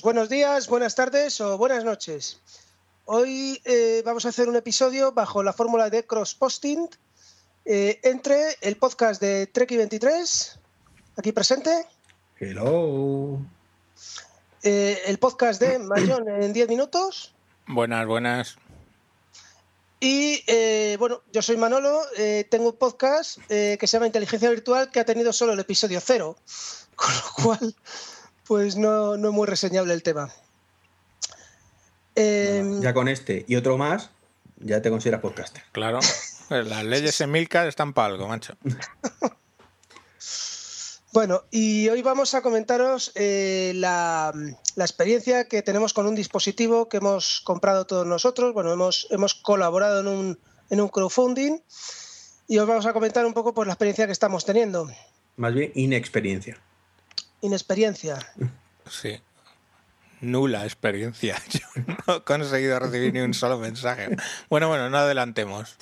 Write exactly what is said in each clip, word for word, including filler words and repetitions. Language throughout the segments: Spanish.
Buenos días, buenas tardes o buenas noches. Hoy eh, vamos a hacer un episodio bajo la fórmula de cross-posting eh, entre el podcast de Treki veintitrés, aquí presente. Hello. Eh, el podcast de Mayón en diez minutos. Buenas, buenas. Y eh, bueno, yo soy Manolo, eh, tengo un podcast eh, que se llama Inteligencia Virtual, que ha tenido solo el episodio cero, con lo cual... Pues no, no es muy reseñable el tema. Eh... Bueno, ya con este y otro más, ya te consideras podcaster. Claro, las leyes Emilcar están para algo, macho. Bueno, y hoy vamos a comentaros eh, la, la experiencia que tenemos con un dispositivo que hemos comprado todos nosotros. Bueno, hemos, hemos colaborado en un, en un crowdfunding y os vamos a comentar un poco pues, la experiencia que estamos teniendo. Más bien inexperiencia. Inexperiencia. Sí. Nula experiencia. Yo no he conseguido recibir ni un solo mensaje. Bueno, bueno, no adelantemos.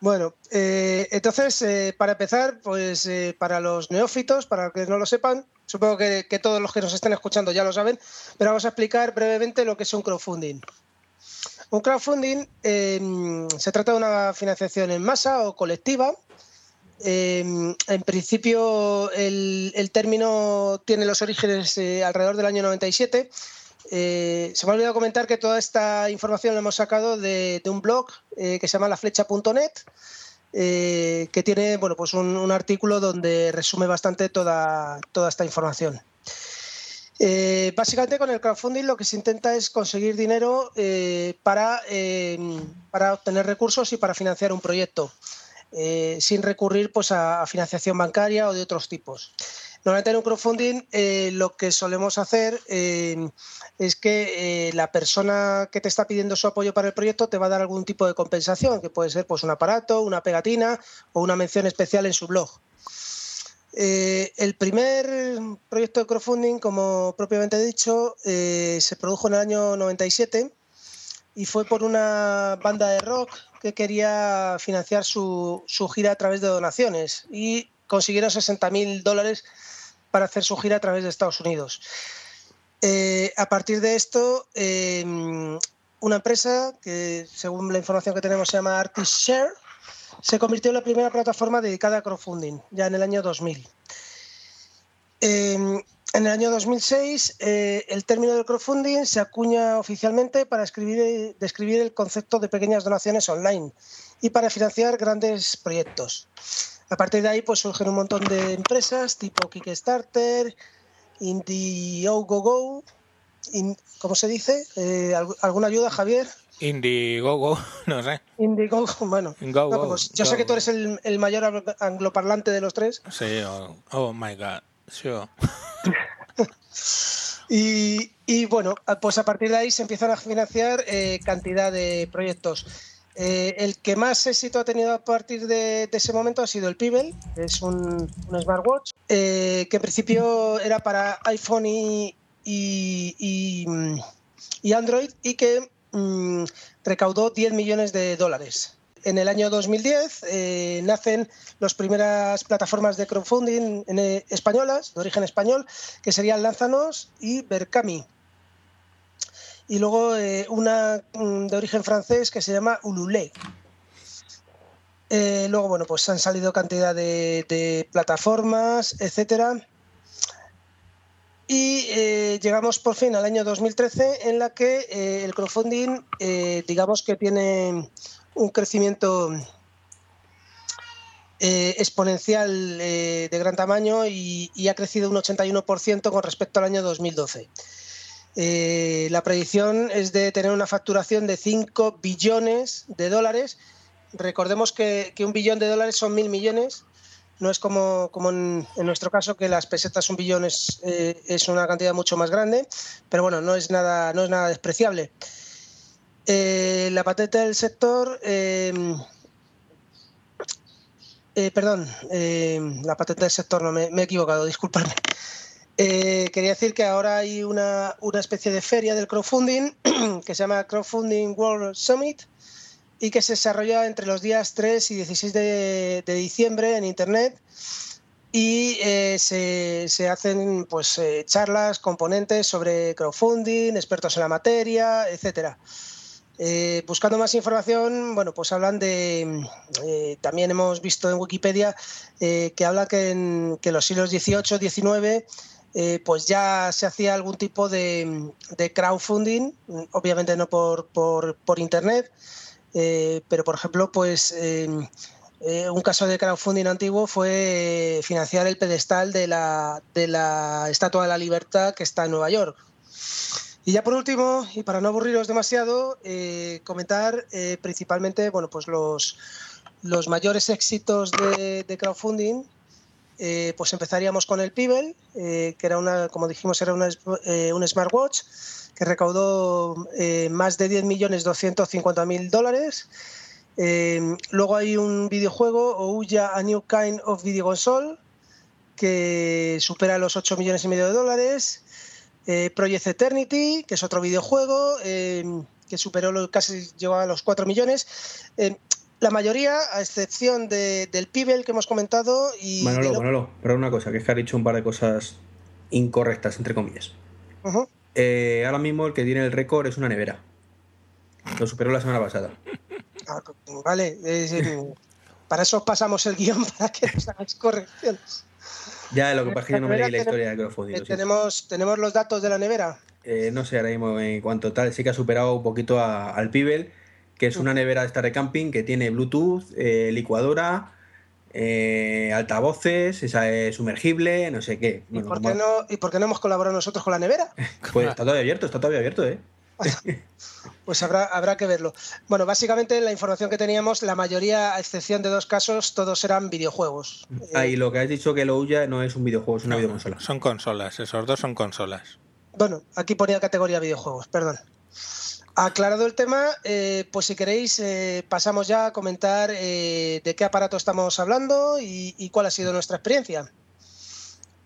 Bueno, eh, entonces, eh, para empezar, pues eh, para los neófitos, para los que no lo sepan, supongo que, que todos los que nos estén escuchando ya lo saben, pero vamos a explicar brevemente lo que es un crowdfunding. Un crowdfunding eh, se trata de una financiación en masa o colectiva. Eh, en principio el, el término tiene los orígenes eh, alrededor del año noventa y siete. Eh, se me ha olvidado comentar que toda esta información la hemos sacado de, de un blog eh, que se llama la flecha punto net, eh, que tiene bueno, pues un, un artículo donde resume bastante toda, toda esta información. Eh, básicamente con el crowdfunding lo que se intenta es conseguir dinero eh, para, eh, para obtener recursos y para financiar un proyecto. Eh, sin recurrir pues, a, a financiación bancaria o de otros tipos. Normalmente en un crowdfunding eh, lo que solemos hacer eh, es que eh, la persona que te está pidiendo su apoyo para el proyecto te va a dar algún tipo de compensación, que puede ser pues, un aparato, una pegatina o una mención especial en su blog. Eh, el primer proyecto de crowdfunding, como propiamente he dicho, eh, se produjo en el año noventa y siete y fue por una banda de rock que quería financiar su, su gira a través de donaciones y consiguieron sesenta mil dólares para hacer su gira a través de Estados Unidos. Eh, a partir de esto, eh, una empresa que, según la información que tenemos, se llama ArtistShare, se convirtió en la primera plataforma dedicada a crowdfunding, ya en el año dos mil. Eh, En el año dos mil seis, eh, el término del crowdfunding se acuña oficialmente para escribir, describir el concepto de pequeñas donaciones online y para financiar grandes proyectos. A partir de ahí pues, surgen un montón de empresas tipo Kickstarter, Indiegogo, in, ¿cómo se dice? Eh, ¿Alguna ayuda, Javier? Indiegogo, no sé. Indiegogo, bueno. Go, no, pues, go, yo go, sé que tú eres el, el mayor angloparlante de los tres. Sí, oh, oh my God. Sure. y, y bueno, pues a partir de ahí se empiezan a financiar eh, cantidad de proyectos. Eh, el que más éxito ha tenido a partir de, de ese momento ha sido el Pebble, que es un, un smartwatch, eh, que en principio era para iPhone y, y, y, y Android y que mm, recaudó diez millones de dólares. En el año dos mil diez eh, nacen las primeras plataformas de crowdfunding en, eh, españolas, de origen español, que serían Lánzanos y Berkami. Y luego eh, una de origen francés que se llama Ulule. Eh, luego, bueno, pues han salido cantidad de, de plataformas, etcétera. Y eh, llegamos por fin al año dos mil trece en la que eh, el crowdfunding, eh, digamos que tiene... un crecimiento eh, exponencial eh, de gran tamaño y, y ha crecido un ochenta y uno por ciento con respecto al año dos mil doce. Eh, la predicción es de tener una facturación de cinco billones de dólares. Recordemos que, que un billón de dólares son mil millones. No es como, como en, en nuestro caso, que las pesetas un billón es, eh, es una cantidad mucho más grande. Pero bueno, no es nada, no es nada despreciable. Eh, la patente del sector, eh, eh, perdón, eh, la patente del sector, no me, me he equivocado, disculpadme. Eh, quería decir que ahora hay una, una especie de feria del crowdfunding que se llama Crowdfunding World Summit y que se desarrolla entre los días tres y dieciséis de, de diciembre en Internet y eh, se, se hacen pues eh, charlas, componentes sobre crowdfunding, expertos en la materia, etcétera. Eh, buscando más información, bueno, pues hablan de, eh, también hemos visto en Wikipedia eh, que habla que en que los siglos dieciocho, diecinueve eh, pues ya se hacía algún tipo de, de crowdfunding, obviamente no por, por, por internet, eh, pero por ejemplo, pues eh, eh, un caso de crowdfunding antiguo fue financiar el pedestal de la, de la Estatua de la Libertad que está en Nueva York. Y ya por último, y para no aburriros demasiado, eh, comentar eh, principalmente bueno, pues los, los mayores éxitos de, de crowdfunding. Eh, pues empezaríamos con el Pebble, eh, que era una, como dijimos, era una, eh, un smartwatch que recaudó eh, más de diez millones doscientos cincuenta mil dólares. Eh, luego hay un videojuego, Ouya, A New Kind of Video Console, que supera los ocho millones y medio de dólares. Eh, Project Eternity, que es otro videojuego eh, que superó los, casi llegó a los cuatro millones. Eh, la mayoría, a excepción de, del Pebble que hemos comentado. Y Manolo, de lo... Manolo, pero una cosa, que es que ha dicho un par de cosas incorrectas, entre comillas. Uh-huh. Eh, ahora mismo el que tiene el récord es una nevera. Lo superó la semana pasada. Ah, vale, eh, para eso pasamos el guión, para que nos hagáis correcciones. Ya, lo que pasa es que yo no me leí la historia de crowdfunding. ¿Tenemos, ¿Tenemos los datos de la nevera? Eh, no sé, ahora mismo en cuanto tal, sí que ha superado un poquito a, al Pebble, que es una nevera de esta de camping que tiene Bluetooth, eh, licuadora, eh, altavoces, esa es sumergible, no sé qué. Bueno, ¿Y, por qué no, ¿Y por qué no hemos colaborado nosotros con la nevera? Pues está todavía abierto, está todavía abierto, ¿eh? Pues habrá, habrá que verlo. Bueno, básicamente la información que teníamos, la mayoría, a excepción de dos casos, todos eran videojuegos. Ah, y lo que has dicho que lo huya no es un videojuego, es una no, videoconsola. Son consolas, esos dos son consolas. Bueno, aquí ponía categoría videojuegos, perdón. Aclarado el tema, eh, pues si queréis eh, pasamos ya a comentar eh, de qué aparato estamos hablando y, y cuál ha sido nuestra experiencia.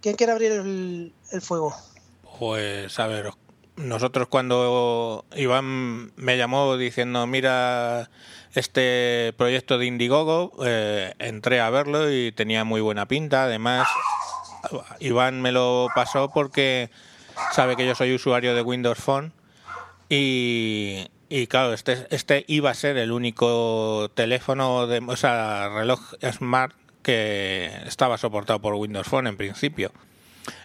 ¿Quién quiere abrir el, el fuego? Pues a ver... Nosotros cuando Iván me llamó diciendo mira este proyecto de Indiegogo, eh, entré a verlo y tenía muy buena pinta. Además, Iván me lo pasó porque sabe que yo soy usuario de Windows Phone y, y claro, este, este iba a ser el único teléfono, de, o sea, reloj smart que estaba soportado por Windows Phone en principio.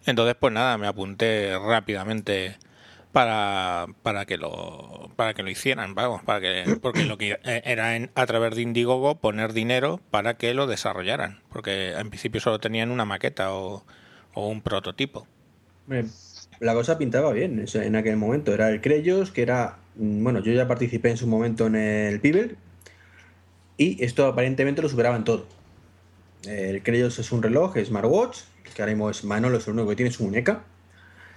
Entonces, pues nada, me apunté rápidamente... para para que lo para que lo hicieran, vamos, para que porque lo que era en, a través de Indiegogo poner dinero para que lo desarrollaran, porque en principio solo tenían una maqueta o, o un prototipo. La cosa pintaba bien, o sea, en aquel momento era el Creyos, que era bueno, yo ya participé en su momento en el Pebble y esto aparentemente lo superaban todo. El Creyos es un reloj, es smartwatch, que ahora mismo es Manolo, es el único que tiene su muñeca.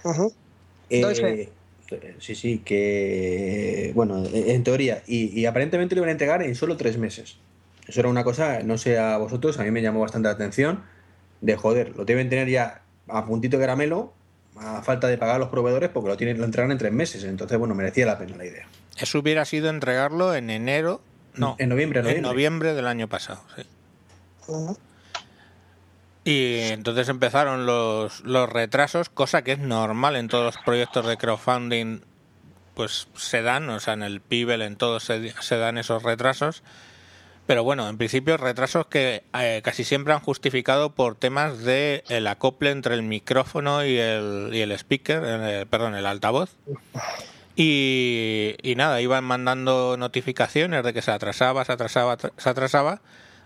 Ajá. Uh-huh. Eh, sí, sí, que bueno, en teoría y, y aparentemente lo iban a entregar en solo tres meses. Eso era una cosa, no sé a vosotros, a mí me llamó bastante la atención de joder, lo deben tener ya a puntito de caramelo, a falta de pagar a los proveedores porque lo tienen, lo entregan en tres meses. Entonces, bueno, merecía la pena la idea. Eso hubiera sido entregarlo en enero, no, en noviembre, noviembre. En noviembre del año pasado, sí. Uh-huh. Y entonces empezaron los, los retrasos, cosa que es normal en todos los proyectos de crowdfunding, pues se dan, o sea, en el Pebble, en todos se, se dan esos retrasos. Pero bueno, en principio retrasos que eh, casi siempre han justificado por temas de el acople entre el micrófono y el, y el speaker, el, perdón, el altavoz. Y, y nada, iban mandando notificaciones de que se atrasaba, se atrasaba, se atrasaba.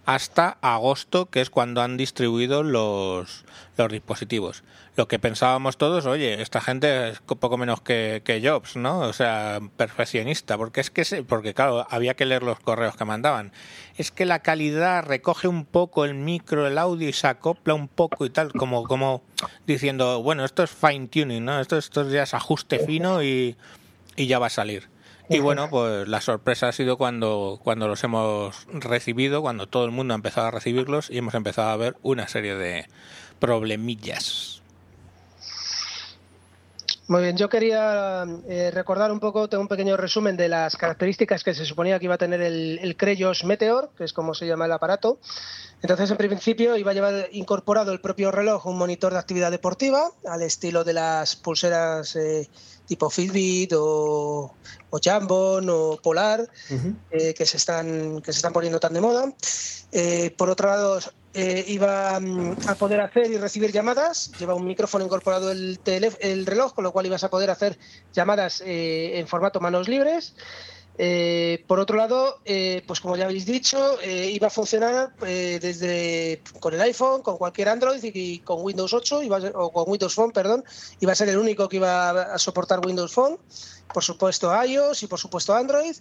Hasta agosto, que es cuando han distribuido los, los dispositivos. Lo que pensábamos todos, oye, esta gente es poco menos que, que Jobs, ¿no? O sea, perfeccionista, porque es que se, porque claro, había que leer los correos que mandaban. Es que la calidad recoge un poco el micro, el audio y se acopla un poco y tal, como, como diciendo, bueno, esto es fine tuning, ¿no? Esto, esto ya es ajuste fino y, y ya va a salir. Y bueno, pues la sorpresa ha sido cuando, cuando los hemos recibido, cuando todo el mundo ha empezado a recibirlos y hemos empezado a ver una serie de problemillas. Muy bien, yo quería eh, recordar un poco, tengo un pequeño resumen de las características que se suponía que iba a tener el, el Kreyos Meteor, que es como se llama el aparato. Entonces, en principio, iba a llevar incorporado el propio reloj un monitor de actividad deportiva, al estilo de las pulseras eh, tipo Fitbit o, o Jambon o Polar, uh-huh. eh, que, se están, que se están poniendo tan de moda. Eh, por otro lado, Eh, iba a poder hacer y recibir llamadas, lleva un micrófono incorporado el, tele, el reloj, con lo cual ibas a poder hacer llamadas eh, en formato manos libres. Eh, por otro lado, eh, pues como ya habéis dicho, eh, iba a funcionar eh, desde con el iPhone, con cualquier Android y, y con Windows ocho, iba a ser, o con Windows Phone, perdón, iba a ser el único que iba a soportar Windows Phone, por supuesto iOS y por supuesto Android.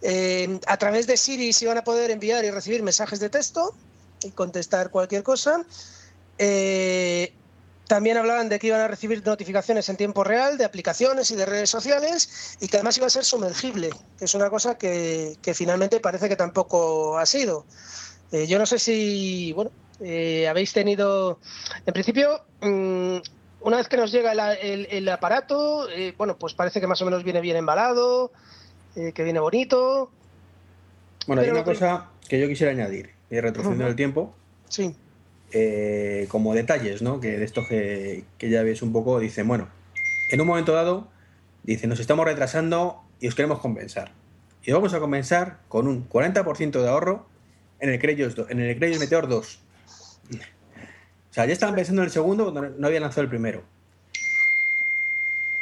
Eh, a través de Siri se iban a poder enviar y recibir mensajes de texto y contestar cualquier cosa. Eh, también hablaban de que iban a recibir notificaciones en tiempo real de aplicaciones y de redes sociales, y que además iba a ser sumergible, que es una cosa que, que finalmente parece que tampoco ha sido. Eh, yo no sé si, bueno, eh, habéis tenido... En principio, mmm, una vez que nos llega el, el, el aparato, eh, bueno, pues parece que más o menos viene bien embalado, eh, que viene bonito... Bueno, hay una cosa que yo quisiera añadir, y retrocediendo uh-huh. el tiempo, sí. eh, como detalles, ¿no? Que de estos que, que ya ves un poco, dicen, bueno, en un momento dado, dicen, nos estamos retrasando y os queremos compensar. Y vamos a compensar con un cuarenta por ciento de ahorro en el Kreyos, en el Kreyos Meteor dos. O sea, ya estaban pensando en el segundo cuando no habían lanzado el primero.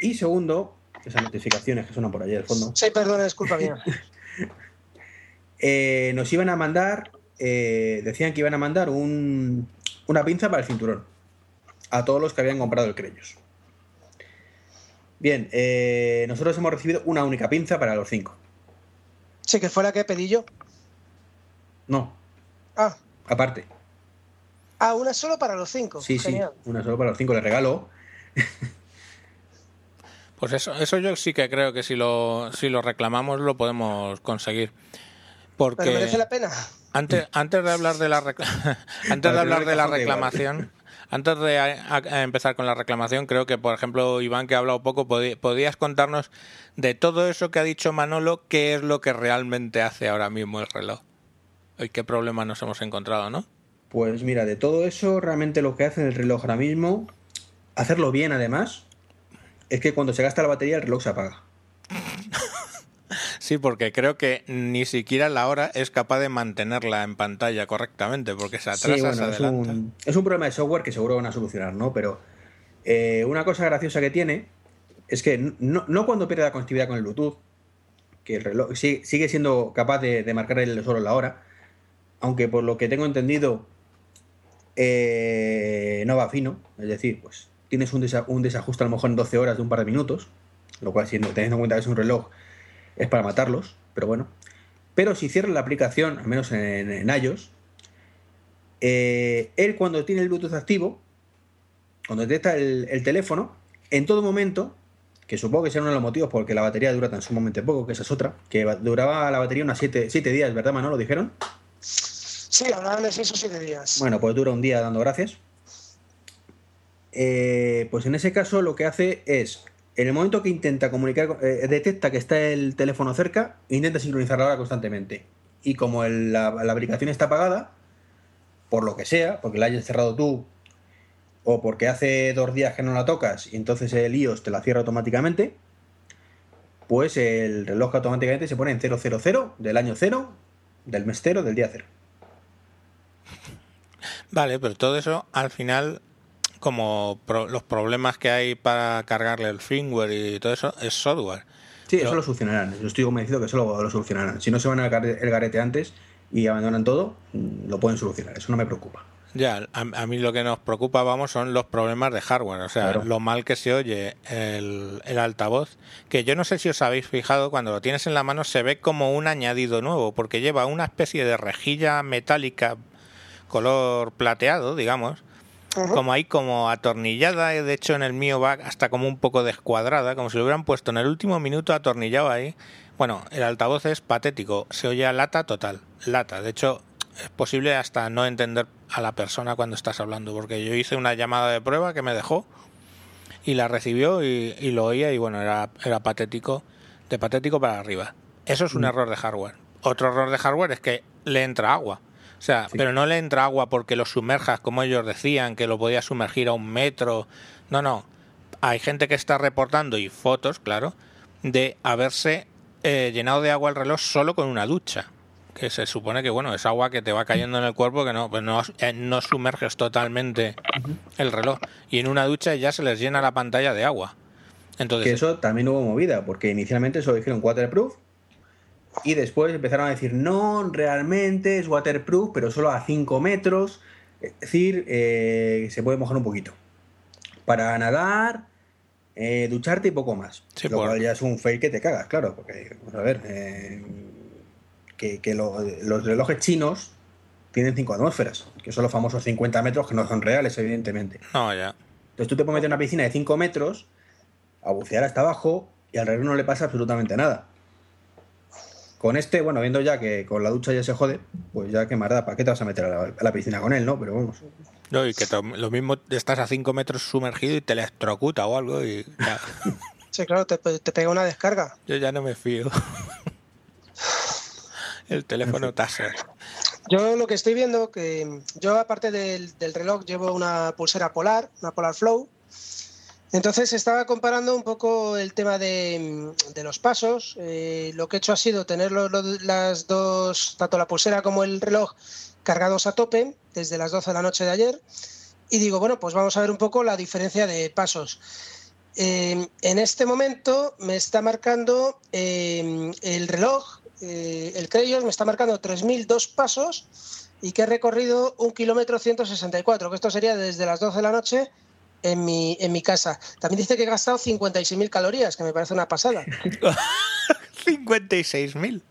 Y segundo, esas notificaciones que suenan por allí al fondo. Sí, perdón, es culpa mía. Eh, nos iban a mandar, eh, decían que iban a mandar un, una pinza para el cinturón a todos los que habían comprado el Kreyos. Bien, eh, nosotros hemos recibido una única pinza para los cinco. Sí, que fue la que pedí yo. No. Ah. Aparte. Ah, una solo para los cinco. Sí, genial. Sí, una solo para los cinco, le regalo. Pues eso, eso yo sí que creo que si lo, si lo reclamamos lo podemos conseguir. Porque pero merece la pena. Antes, antes de hablar de la recla- antes de hablar de la reclamación, antes de a, a empezar con la reclamación, creo que, por ejemplo, Iván, que ha hablado poco, pod- podías contarnos de todo eso que ha dicho Manolo, qué es lo que realmente hace ahora mismo el reloj. ¿Y qué problema nos hemos encontrado, no? Pues mira, de todo eso, realmente lo que hace el reloj ahora mismo, hacerlo bien además, es que cuando se gasta la batería el reloj se apaga. Sí, porque creo que ni siquiera la hora es capaz de mantenerla en pantalla correctamente, porque se atrasa, sí, bueno, se adelanta. Es un, es un problema de software que seguro van a solucionar, ¿no? Pero eh, una cosa graciosa que tiene es que no, no cuando pierde la conectividad con el Bluetooth, que el reloj sigue, sigue siendo capaz de, de marcar el solo la hora, aunque por lo que tengo entendido eh, no va fino, es decir, pues tienes un, desa, un desajuste a lo mejor en doce horas de un par de minutos, lo cual, siendo, teniendo en cuenta que es un reloj, es para matarlos, pero bueno. Pero si cierras la aplicación, al menos en, en iOS, eh, él cuando tiene el Bluetooth activo, cuando detecta el, el teléfono, en todo momento, que supongo que será uno de los motivos porque la batería dura tan sumamente poco, que esa es otra, que duraba la batería unas siete días, ¿verdad, Manolo? ¿Dijeron? Sí, hablaban de seis o siete días. Bueno, pues dura un día dando gracias. Eh, pues en ese caso lo que hace es... En el momento que intenta comunicar, eh, detecta que está el teléfono cerca e intenta sincronizar la hora constantemente. Y como el, la, la aplicación está apagada, por lo que sea, porque la hayas cerrado tú o porque hace dos días que no la tocas y entonces el iOS te la cierra automáticamente, pues el reloj automáticamente se pone en cero cero cero del año cero, del mes cero, del día cero. Vale, pero todo eso al final... como pro, los problemas que hay para cargarle el firmware y todo eso, es software. Sí, pero... eso lo solucionarán. Yo estoy convencido que eso lo, lo solucionarán. Si no se van al gar- el garete antes y abandonan todo, lo pueden solucionar. Eso no me preocupa. Ya, a, a mí lo que nos preocupa, vamos, son los problemas de hardware. O sea, claro, lo mal que se oye el, el altavoz, que yo no sé si os habéis fijado, cuando lo tienes en la mano se ve como un añadido nuevo, porque lleva una especie de rejilla metálica color plateado, digamos, como ahí como atornillada. De hecho, en el mío va hasta como un poco descuadrada, como si lo hubieran puesto en el último minuto atornillado ahí. Bueno, el altavoz es patético, se oye a lata total, lata. De hecho, es posible hasta no entender a la persona cuando estás hablando, porque yo hice una llamada de prueba que me dejó y la recibió y, y lo oía y bueno, era, era patético, de patético para arriba. Eso es un mm. error de hardware. Otro error de hardware es que le entra agua. O sea, sí. pero no le entra agua porque lo sumerjas, como ellos decían, que lo podías sumergir a un metro. No, no. Hay gente que está reportando, y fotos, claro, de haberse eh, llenado de agua el reloj solo con una ducha. Que se supone que, bueno, es agua que te va cayendo en el cuerpo, que no, pues no, eh, no sumerges totalmente el reloj. Y en una ducha ya se les llena la pantalla de agua. Entonces, que eso también hubo movida, porque inicialmente solo dijeron waterproof, y después empezaron a decir, no, realmente es waterproof, pero solo a cinco metros. Es decir, eh, se puede mojar un poquito. Para nadar, eh, ducharte y poco más. Sí, lo por... cual ya es un fail que te cagas, claro. Porque, pues a ver, eh, que, que lo, los relojes chinos tienen cinco atmósferas, que son los famosos cincuenta metros, que no son reales, evidentemente. No, ya. Entonces tú te puedes meter en una piscina de cinco metros, a bucear hasta abajo, y al reloj no le pasa absolutamente nada. Con este, bueno, viendo ya que con la ducha ya se jode, pues ya qué marda, ¿para qué te vas a meter a la, a la piscina con él, no? Pero vamos. No, y que te, lo mismo estás a cinco metros sumergido y te electrocuta o algo y ya. Sí, claro, te, te pega una descarga. Yo ya no me fío. El teléfono taser. Yo lo que estoy viendo, que yo aparte del, del reloj llevo una pulsera polar, una Polar Flow. Entonces estaba comparando un poco el tema de, de los pasos. Eh, lo que he hecho ha sido tener los, los, las dos, tanto la pulsera como el reloj, cargados a tope desde las doce de la noche de ayer. Y digo, bueno, pues vamos a ver un poco la diferencia de pasos. Eh, en este momento me está marcando eh, el reloj, eh, el Creyos, me está marcando tres mil dos pasos y que he recorrido un kilómetro ciento sesenta y cuatro, que esto sería desde las doce de la noche en mi en mi casa. También dice que he gastado cincuenta y seis mil calorías, que me parece una pasada. cincuenta y seis mil.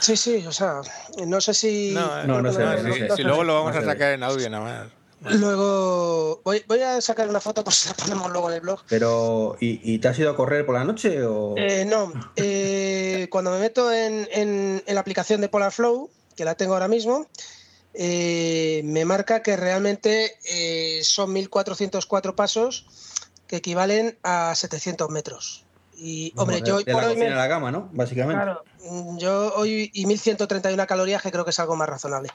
Sí, sí, o sea, no sé si... No, no, no, no sé. No, no, no, sí, no, si no, luego lo vamos no, a sacar no, en audio nada más. Luego voy, voy a sacar una foto por si la ponemos luego en el blog. Pero, ¿y, y te has ido a correr por la noche o...? Eh, no, eh, cuando me meto en, en, en la aplicación de Polar Flow, que la tengo ahora mismo, eh, me marca que realmente eh, son mil cuatrocientos cuatro pasos, que equivalen a setecientos metros. Y hombre, bueno, yo hoy de por hoy me... la cama, ¿no? Básicamente. Claro. Yo hoy y mil ciento treinta y una calorías, que creo que es algo más razonable.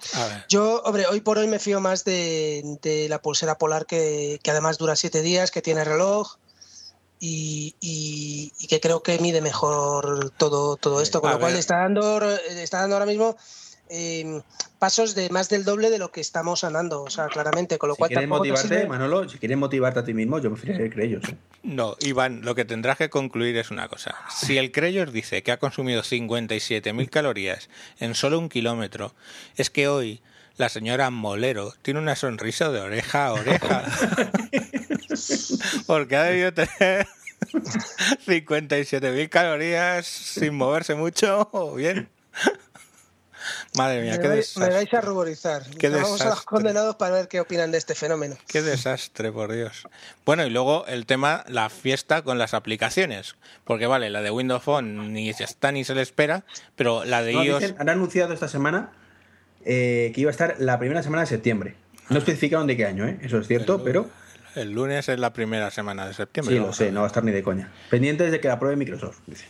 Yo, hombre, hoy por hoy me fío más de, de la pulsera polar que, que además dura siete días, que tiene reloj y, y, y que creo que mide mejor todo, todo esto, con a lo ver. Cual está dando está dando ahora mismo Eh, pasos de más del doble de lo que estamos andando, o sea, claramente, con lo cual si quieres motivarte, Manolo, si quieres motivarte a ti mismo, yo me fui a el Creyos. No, Iván, lo que tendrás que concluir es una cosa: si el Creyos dice que ha consumido cincuenta y siete mil calorías en solo un kilómetro, es que hoy la señora Molero tiene una sonrisa de oreja a oreja porque ha debido tener cincuenta y siete mil calorías sin moverse mucho o bien. Madre mía, me qué vais, desastre. Me vais a ruborizar. Qué Vamos desastre. A los condenados para ver qué opinan de este fenómeno. Qué desastre, por Dios. Bueno, y luego el tema, la fiesta con las aplicaciones. Porque vale, la de Windows Phone ni está ni se le espera, pero la de no, iOS... Dicen, han anunciado esta semana eh, que iba a estar la primera semana de septiembre. No especificaron de qué año, ¿eh? Eso es cierto, el pero... El lunes es la primera semana de septiembre. Sí, lo sé, no va a estar ni de coña. Pendientes de que la apruebe Microsoft. Dice.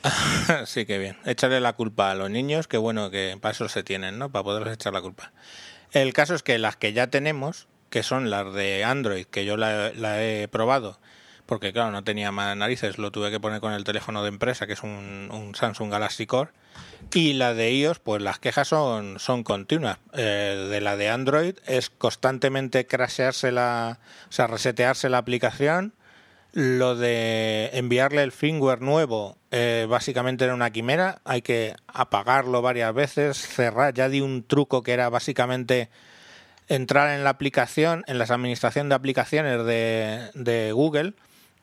Sí, que bien. Échale la culpa a los niños, que bueno, que para eso se tienen, ¿no? Para poderles echar la culpa. El caso es que las que ya tenemos, que son las de Android, que yo la, la he probado, porque claro, no tenía más narices, lo tuve que poner con el teléfono de empresa, que es un, un Samsung Galaxy Core, y la de iOS, pues las quejas son, son continuas. Eh, de la de Android es constantemente crashearse la, o sea, resetearse la aplicación. Lo de enviarle el firmware nuevo, eh, básicamente era una quimera, hay que apagarlo varias veces, cerrar. Ya di un truco que era básicamente entrar en la aplicación, en la administración de aplicaciones de, de Google,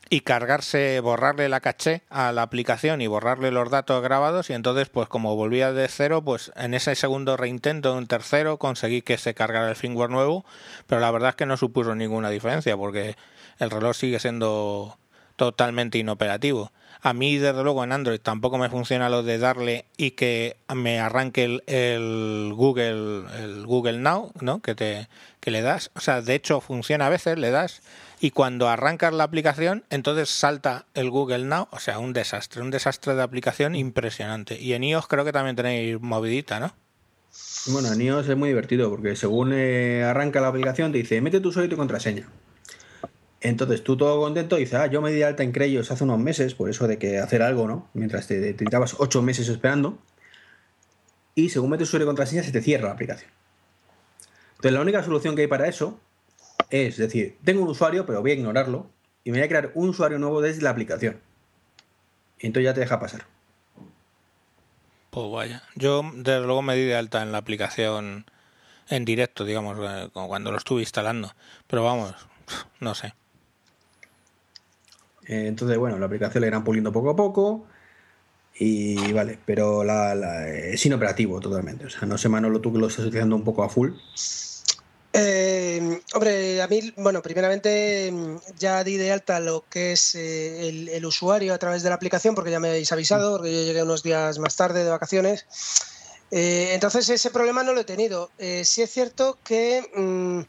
y cargarse, borrarle la caché a la aplicación y borrarle los datos grabados, y entonces pues como volvía de cero, pues en ese segundo reintento, un tercero, conseguí que se cargara el firmware nuevo, pero la verdad es que no supuso ninguna diferencia porque el reloj sigue siendo totalmente inoperativo. A mí desde luego en Android tampoco me funciona lo de darle y que me arranque el, el Google el Google Now, ¿no? Que te que le das, o sea, de hecho funciona a veces, le das y cuando arrancas la aplicación, entonces salta el Google Now. O sea, un desastre, un desastre de aplicación impresionante. Y en iOS creo que también tenéis movidita, ¿no? Bueno, en iOS es muy divertido porque según eh, arranca la aplicación te dice, mete tu usuario y tu contraseña. Entonces tú todo contento dices, ah, yo me di alta en Creyos hace unos meses, por eso de que hacer algo, ¿no? Mientras te tirabas ocho meses esperando. Y según metes usuario y contraseña se te cierra la aplicación. Entonces la única solución que hay para eso es decir, tengo un usuario, pero voy a ignorarlo y me voy a crear un usuario nuevo desde la aplicación. Y entonces ya te deja pasar. Pues vaya. Yo desde luego me di de alta en la aplicación en directo, digamos, como cuando lo estuve instalando. Pero vamos, no sé. Entonces, bueno, la aplicación la irán puliendo poco a poco. Y vale, pero la, la, es inoperativo totalmente. O sea, no sé, Manolo, tú que lo estás utilizando un poco a full. Eh, hombre, a mí, bueno, primeramente ya di de alta lo que es eh, el, el usuario a través de la aplicación, porque ya me habéis avisado, porque yo llegué unos días más tarde de vacaciones. Eh, entonces ese problema no lo he tenido. Eh, sí es cierto que mmm,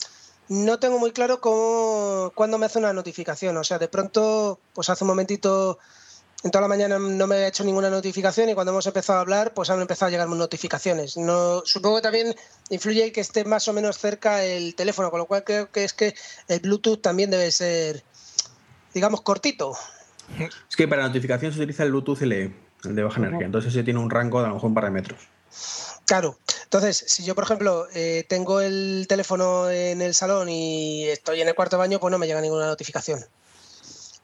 no tengo muy claro cómo, cuándo me hace una notificación. O sea, de pronto, pues hace un momentito... En toda la mañana no me había hecho ninguna notificación y cuando hemos empezado a hablar, pues han empezado a llegarme notificaciones. No, supongo que también influye el que esté más o menos cerca el teléfono, con lo cual creo que es que el Bluetooth también debe ser, digamos, cortito. Es que para notificación se utiliza el Bluetooth L E, el de baja energía, entonces se tiene un rango de a lo mejor un par de metros. Claro, entonces si yo por ejemplo eh, tengo el teléfono en el salón y estoy en el cuarto de baño, pues no me llega ninguna notificación.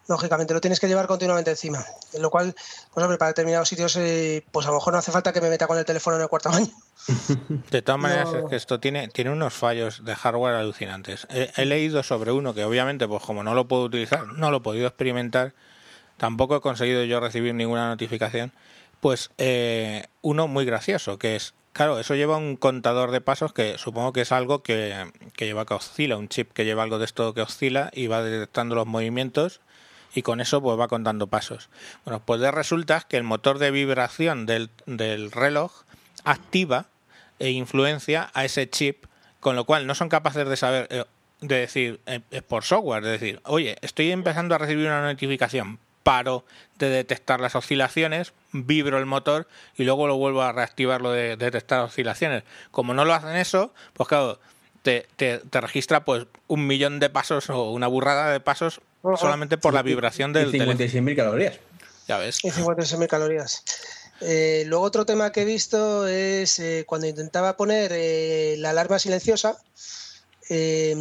Lógicamente, lo tienes que llevar continuamente encima. Lo cual, pues hombre, para determinados sitios, eh, pues a lo mejor no hace falta que me meta con el teléfono en el cuarto baño. De todas maneras, no. Es que esto tiene, tiene unos fallos de hardware alucinantes. He, he leído sobre uno que obviamente, pues como no lo puedo utilizar, no lo he podido experimentar, tampoco he conseguido yo recibir ninguna notificación, pues eh, uno muy gracioso, que es, claro, eso lleva un contador de pasos que supongo que es algo que, que lleva que oscila, un chip que lleva algo de esto que oscila y va detectando los movimientos. Y con eso pues va contando pasos. Bueno, pues resulta que el motor de vibración del, del reloj activa e influencia a ese chip, con lo cual no son capaces de saber, de decir, es por software, de decir, oye, estoy empezando a recibir una notificación, paro de detectar las oscilaciones, vibro el motor y luego lo vuelvo a reactivar lo de detectar oscilaciones. Como no lo hacen eso, pues claro, te, te, te registra pues un millón de pasos o una burrada de pasos solamente por la vibración del teléfono. cincuenta y seis mil calorías. Ya ves. Y cincuenta y seis mil calorías. Eh, luego otro tema que he visto es eh, cuando intentaba poner eh, la alarma silenciosa. Eh,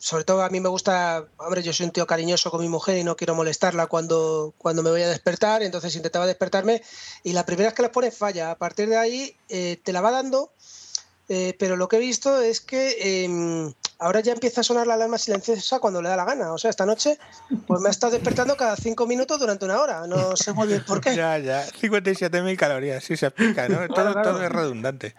sobre todo a mí me gusta... Hombre, yo soy un tío cariñoso con mi mujer y no quiero molestarla cuando, cuando me voy a despertar. Entonces intentaba despertarme y la primera vez que la pones falla. A partir de ahí eh, te la va dando... Eh, pero lo que he visto es que eh, ahora ya empieza a sonar la alarma silenciosa cuando le da la gana. O sea, esta noche pues me ha estado despertando cada cinco minutos durante una hora. No sé muy bien por qué. Ya, ya. cincuenta y siete mil calorías, sí se explica, ¿no? Todo, claro. Todo es redundante.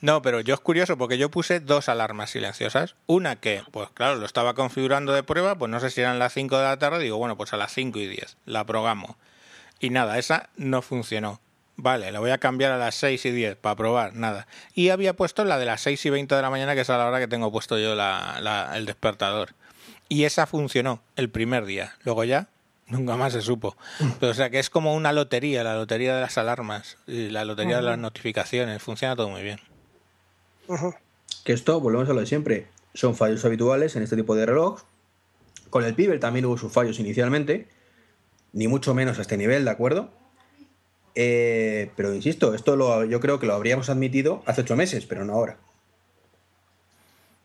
No, pero yo es curioso porque yo puse dos alarmas silenciosas. Una que, pues claro, lo estaba configurando de prueba, pues no sé si eran las cinco de la tarde. Digo, bueno, pues a las cinco y diez la programo. Y nada, esa no funcionó. Vale, la voy a cambiar a las seis y diez para probar, nada. Y había puesto la de las seis y veinte de la mañana, que es a la hora que tengo puesto yo la, la, el despertador. Y esa funcionó el primer día. Luego ya nunca más se supo. Pero, o sea que es como una lotería, la lotería de las alarmas, y la lotería uh-huh. de las notificaciones. Funciona todo muy bien. Uh-huh. Que esto, volvemos a lo de siempre, son fallos habituales en este tipo de reloj. Con el Pebble también hubo sus fallos inicialmente, ni mucho menos a este nivel, ¿de acuerdo? Eh, pero insisto, esto lo, yo creo que lo habríamos admitido hace ocho meses, pero no ahora.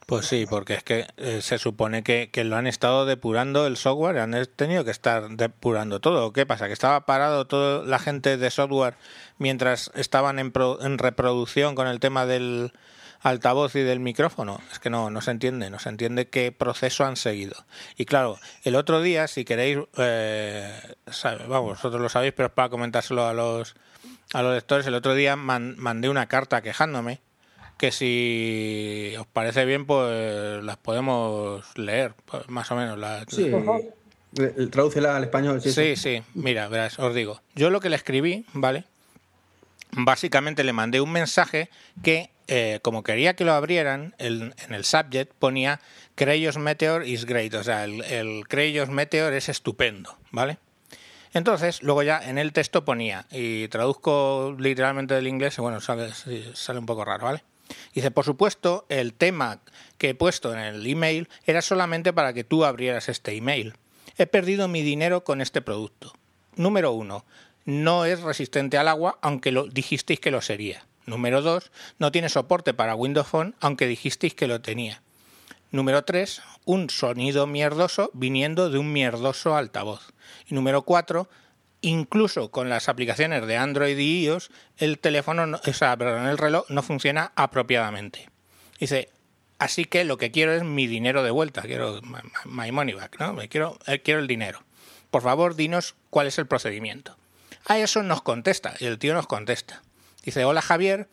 Pues sí, porque es que eh, se supone que, que lo han estado depurando el software, han tenido que estar depurando todo. ¿Qué pasa? ¿Que estaba parado toda la gente de software mientras estaban en, pro, en reproducción con el tema del altavoz y del micrófono? Es que no, no se entiende, no se entiende qué proceso han seguido. Y claro, el otro día, si queréis, eh, sabe, vamos, vosotros lo sabéis, pero es para comentárselo a los a los lectores, el otro día man, mandé una carta quejándome, que si os parece bien, pues las podemos leer, pues, más o menos. La, sí, la... tradúcela al español. Sí, sí, sí, mira, verás, os digo. Yo lo que le escribí, ¿vale? básicamente le mandé un mensaje que, eh, como quería que lo abrieran, el, en el subject ponía Kratos Meteor is great, o sea, el, el Kratos Meteor es estupendo, ¿vale? Entonces, luego ya en el texto ponía, y traduzco literalmente del inglés, bueno, sale, sale un poco raro, ¿vale? Dice, por supuesto, el tema que he puesto en el email era solamente para que tú abrieras este email. He perdido mi dinero con este producto. Número uno, no es resistente al agua, aunque lo dijisteis que lo sería. Número dos, no tiene soporte para Windows Phone, aunque dijisteis que lo tenía. Número tres, un sonido mierdoso viniendo de un mierdoso altavoz. Y número cuatro, incluso con las aplicaciones de Android y iOS, el teléfono, o sea, perdón, el reloj no funciona apropiadamente. Dice, así que lo que quiero es mi dinero de vuelta, quiero my, my money back, ¿no? Me quiero, quiero el dinero. Por favor, dinos cuál es el procedimiento. A eso nos contesta, y el tío nos contesta. Dice, hola Javier,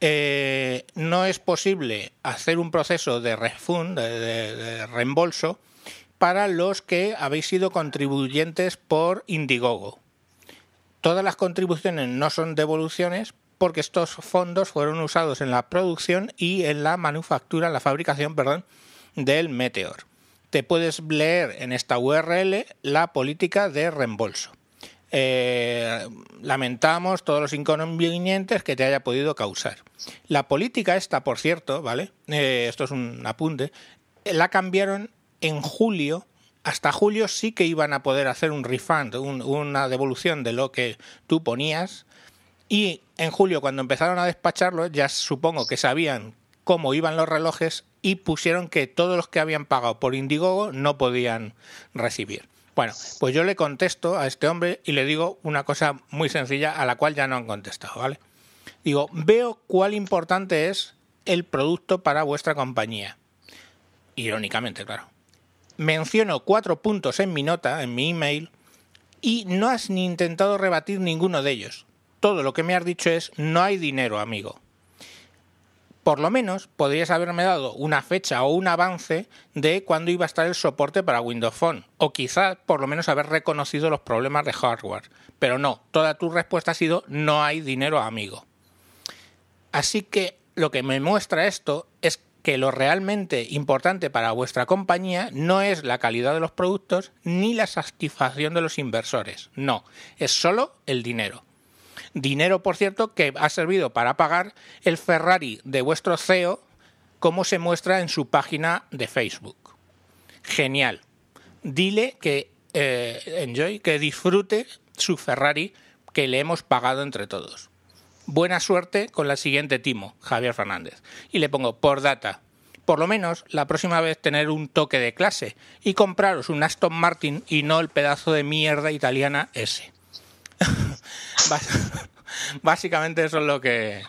eh, no es posible hacer un proceso de refund, de, de, de reembolso, para los que habéis sido contribuyentes por Indiegogo. Todas las contribuciones no son devoluciones porque estos fondos fueron usados en la producción y en la manufactura, en la fabricación, perdón, del Meteor. Te puedes leer en esta U R L la política de reembolso. Eh, lamentamos todos los inconvenientes que te haya podido causar. La política esta, por cierto, ¿vale? Eh, esto es un apunte, la cambiaron en julio. Hasta julio sí que iban a poder hacer un refund, un, una devolución de lo que tú ponías, y en julio, cuando empezaron a despacharlo, ya supongo que sabían cómo iban los relojes y pusieron que todos los que habían pagado por Indiegogo no podían recibir. Bueno, pues yo le contesto a este hombre y le digo una cosa muy sencilla a la cual ya no han contestado, ¿vale? Digo, veo cuál importante es el producto para vuestra compañía. Irónicamente, claro. Menciono cuatro puntos en mi nota, en mi email, y no has ni intentado rebatir ninguno de ellos. Todo lo que me has dicho es, no hay dinero, amigo. Por lo menos podrías haberme dado una fecha o un avance de cuándo iba a estar el soporte para Windows Phone, o quizás por lo menos haber reconocido los problemas de hardware. Pero no, toda tu respuesta ha sido, no hay dinero, amigo. Así que lo que me muestra esto es que que lo realmente importante para vuestra compañía no es la calidad de los productos ni la satisfacción de los inversores. No, es solo el dinero. Dinero, por cierto, que ha servido para pagar el Ferrari de vuestro C E O, como se muestra en su página de Facebook. Genial. Dile que eh, enjoy, que disfrute su Ferrari que le hemos pagado entre todos. Buena suerte con la siguiente timo, Javier Fernández. Y le pongo, por data, por lo menos la próxima vez tener un toque de clase y compraros un Aston Martin y no el pedazo de mierda italiana ese. Básicamente eso es lo que,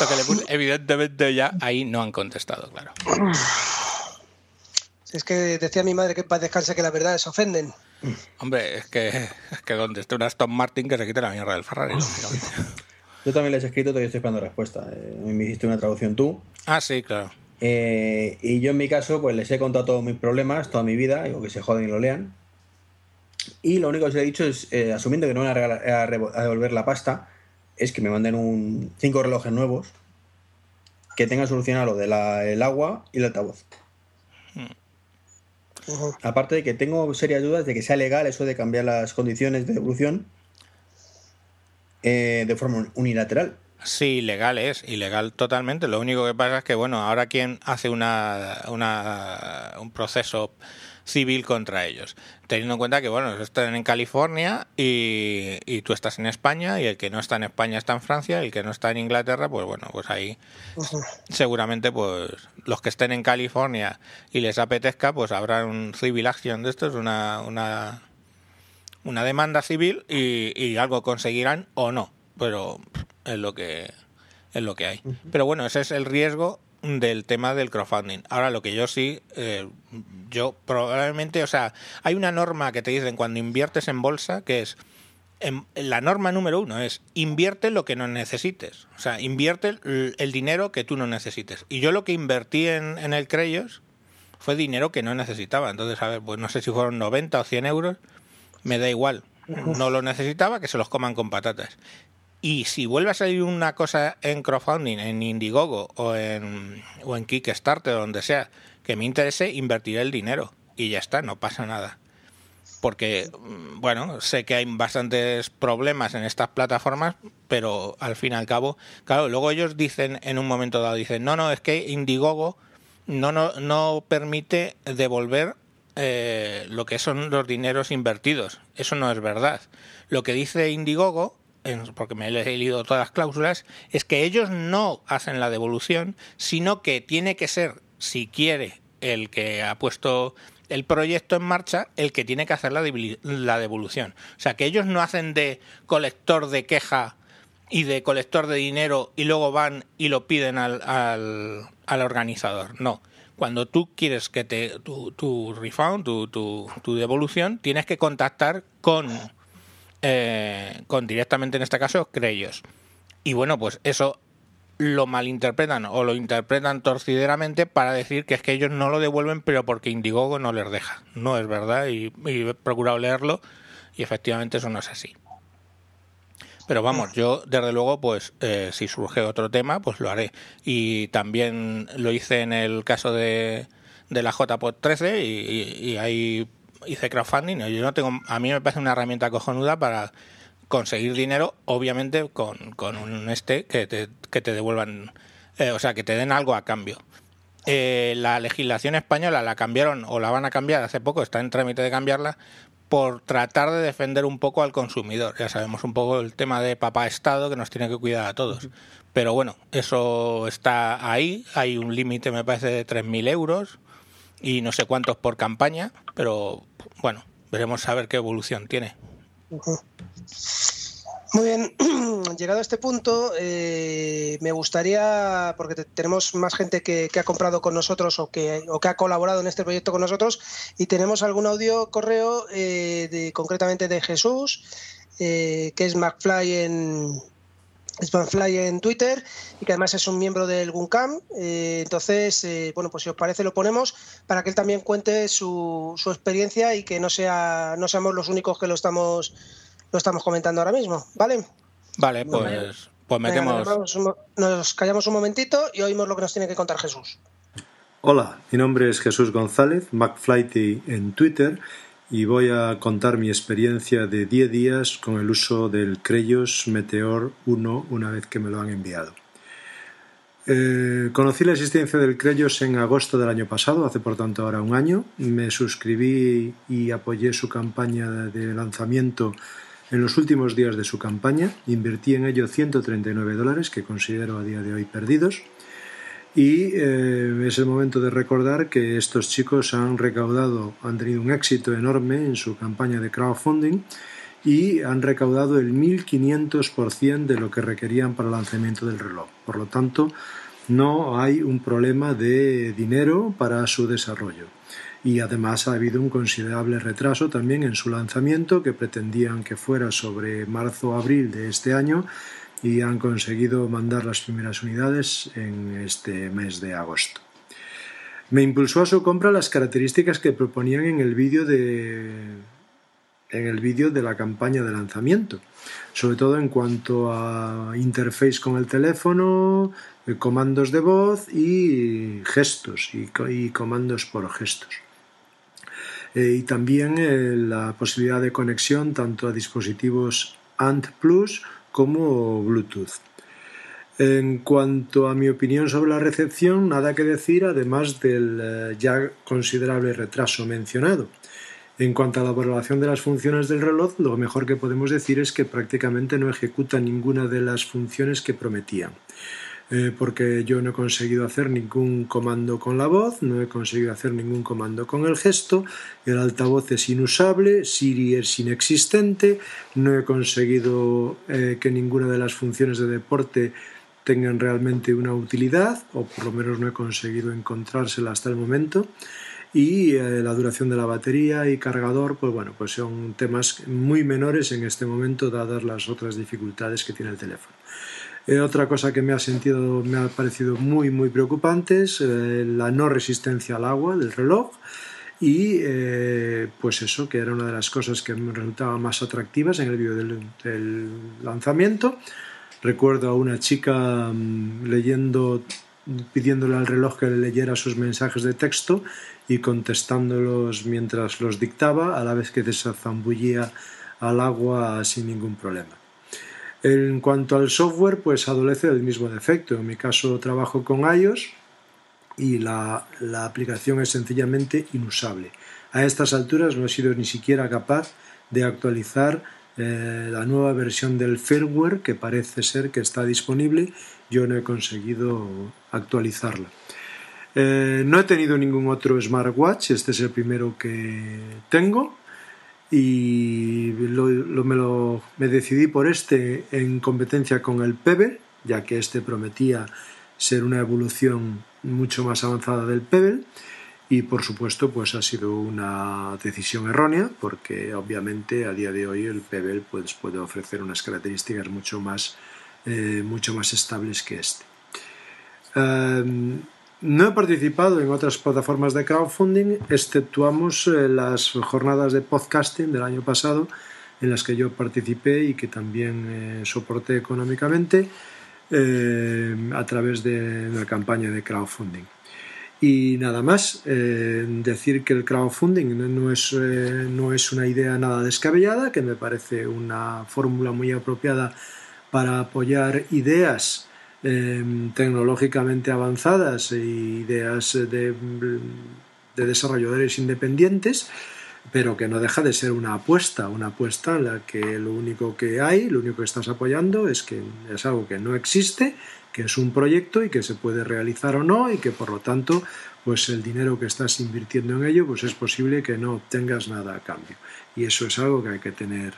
lo que le puse. Evidentemente ya ahí no han contestado, claro. Es que decía mi madre que en paz descanse, que las verdades ofenden. Hombre, es que, es que donde esté un Aston Martin que se quite la mierda del Ferrari. Yo también les he escrito, todavía estoy esperando respuesta. Eh, me hiciste una traducción tú. Ah, sí, claro. Eh, y yo en mi caso, pues les he contado todos mis problemas, toda mi vida, digo que se joden y lo lean. Y lo único que les he dicho es, eh, asumiendo que no van a, regalar, a, revo- a devolver la pasta, es que me manden un cinco relojes nuevos que tengan solucionado lo del de agua y el altavoz. Hmm. Aparte de que tengo serias dudas de que sea legal eso de cambiar las condiciones de devolución. Eh, de forma unilateral. Sí, ilegal es, ilegal totalmente. Lo único que pasa es que, bueno, ahora quién hace una, una un proceso civil contra ellos, teniendo en cuenta que, bueno, están en California y, y tú estás en España, y el que no está en España está en Francia, el que no está en Inglaterra, pues bueno, pues ahí seguramente pues los que estén en California y les apetezca, pues habrá un civil action de estos, una... una Una demanda civil y, y algo conseguirán o no, pero es lo que es lo que hay. Uh-huh. Pero bueno, ese es el riesgo del tema del crowdfunding. Ahora, lo que yo sí, eh, yo probablemente, o sea, hay una norma que te dicen cuando inviertes en bolsa, que es, en, la norma número uno es, invierte lo que no necesites. O sea, invierte el, el dinero que tú no necesites. Y yo lo que invertí en, en el Creyos fue dinero que no necesitaba. Entonces, a ver, pues no sé si fueron noventa o cien euros. Me da igual, no lo necesitaba, que se los coman con patatas. Y si vuelve a salir una cosa en crowdfunding, en Indiegogo o en, o en Kickstarter o donde sea, que me interese, invertiré el dinero y ya está, no pasa nada. Porque, bueno, sé que hay bastantes problemas en estas plataformas, pero al fin y al cabo, claro, luego ellos dicen en un momento dado, dicen, no, no, es que Indiegogo no, no, no permite devolver eh, lo que son los dineros invertidos. Eso no es verdad. Lo que dice Indiegogo, porque me he leído todas las cláusulas, es que ellos no hacen la devolución, sino que tiene que ser, si quiere, el que ha puesto el proyecto en marcha, el que tiene que hacer la devolución. O sea, que ellos no hacen de colector de queja y de colector de dinero y luego van y lo piden al, al, al organizador. No. Cuando tú quieres que te tu, tu refund, tu, tu, tu devolución, tienes que contactar con... Eh, con directamente en este caso Creyos. Y bueno, pues eso lo malinterpretan o lo interpretan torcideramente para decir que es que ellos no lo devuelven, pero porque Indiegogo no les deja. No es verdad, y, y he procurado leerlo y efectivamente eso no es así. Pero vamos, yo desde luego pues eh, si surge otro tema pues lo haré, y también lo hice en el caso de, de la J P O D trece y, y, y hay... hice crowdfunding. Yo no tengo, a mí me parece una herramienta cojonuda para conseguir dinero, obviamente con, con un este que te, que te devuelvan, eh, o sea, que te den algo a cambio. Eh, la legislación española la cambiaron o la van a cambiar hace poco, está en trámite de cambiarla, por tratar de defender un poco al consumidor. Ya sabemos un poco el tema de papá Estado que nos tiene que cuidar a todos. Pero bueno, eso está ahí. Hay un límite, me parece, de tres mil euros. Y no sé cuántos por campaña, pero bueno, veremos a ver qué evolución tiene. Uh-huh. Muy bien, llegado a este punto, eh, me gustaría, porque te, tenemos más gente que, que ha comprado con nosotros o que, o que ha colaborado en este proyecto con nosotros, y tenemos algún audio correo, eh, de, concretamente de Jesús, eh, que es McFly en... es McFly en Twitter y que además es un miembro del Guncam. Eh, entonces, eh, bueno, pues si os parece lo ponemos para que él también cuente su, su experiencia y que no sea no seamos los únicos que lo estamos lo estamos comentando ahora mismo, ¿vale? Vale, pues, bueno, pues, pues metemos... Venga, nos callamos un momentito y oímos lo que nos tiene que contar Jesús. Hola, mi nombre es Jesús González, McFly en Twitter, y voy a contar mi experiencia de diez días con el uso del Creyos Meteor uno una vez que me lo han enviado. Eh, conocí la existencia del Creyos en agosto del año pasado, hace por tanto ahora un año. Me suscribí y apoyé su campaña de lanzamiento en los últimos días de su campaña. Invertí en ello ciento treinta y nueve dólares, que considero a día de hoy perdidos. Y eh, es el momento de recordar que estos chicos han recaudado, han tenido un éxito enorme en su campaña de crowdfunding y han recaudado el mil quinientos por ciento de lo que requerían para el lanzamiento del reloj. Por lo tanto, no hay un problema de dinero para su desarrollo. Y además ha habido un considerable retraso también en su lanzamiento, que pretendían que fuera sobre marzo o abril de este año, y han conseguido mandar las primeras unidades en este mes de agosto. Me impulsó a su compra las características que proponían en el vídeo de, en el vídeo de la campaña de lanzamiento, sobre todo en cuanto a interface con el teléfono, comandos de voz y gestos, y, y comandos por gestos. Eh, y también eh, la posibilidad de conexión tanto a dispositivos A N D Plus como Bluetooth. En cuanto a mi opinión sobre la recepción, nada que decir, además del ya considerable retraso mencionado. En cuanto a la valoración de las funciones del reloj, lo mejor que podemos decir es que prácticamente no ejecuta ninguna de las funciones que prometían, eh, porque yo no he conseguido hacer ningún comando con la voz, no he conseguido hacer ningún comando con el gesto, el altavoz es inusable, Siri es inexistente, no he conseguido eh, que ninguna de las funciones de deporte tengan realmente una utilidad, o por lo menos no he conseguido encontrársela hasta el momento, y eh, la duración de la batería y cargador, pues bueno, pues son temas muy menores en este momento, dadas las otras dificultades que tiene el teléfono. Eh, otra cosa que me ha sentido, me ha parecido muy muy preocupante es eh, la no resistencia al agua del reloj, y eh, pues eso, que era una de las cosas que me resultaba más atractivas en el vídeo del, del lanzamiento, Recuerdo a una chica mmm, leyendo, pidiéndole al reloj que le leyera sus mensajes de texto y contestándolos mientras los dictaba, a la vez que se zambullía al agua sin ningún problema. En cuanto al software, pues adolece del mismo defecto. En mi caso trabajo con iOS y la, la aplicación es sencillamente inusable. A estas alturas no he sido ni siquiera capaz de actualizar eh, la nueva versión del firmware que parece ser que está disponible. Yo no he conseguido actualizarla. Eh, no he tenido ningún otro smartwatch, este es el primero que tengo y lo, lo, me, lo, me decidí por este en competencia con el Pebble, ya que este prometía ser una evolución mucho más avanzada del Pebble. Y por supuesto pues ha sido una decisión errónea, porque obviamente a día de hoy el Pebble pues, puede ofrecer unas características mucho más, eh, mucho más estables que este. Um, no he participado en otras plataformas de crowdfunding, exceptuamos eh, las jornadas de podcasting del año pasado en las que yo participé y que también eh, soporté económicamente eh, a través de una campaña de crowdfunding. Y nada más, eh, decir que el crowdfunding no es, eh, no es una idea nada descabellada, que me parece una fórmula muy apropiada para apoyar ideas eh, tecnológicamente avanzadas e ideas de, de desarrolladores independientes, pero que no deja de ser una apuesta, una apuesta en la que lo único que hay, lo único que estás apoyando es que es algo que no existe, que es un proyecto y que se puede realizar o no y que por lo tanto pues el dinero que estás invirtiendo en ello pues es posible que no obtengas nada a cambio, y eso es algo que hay que tener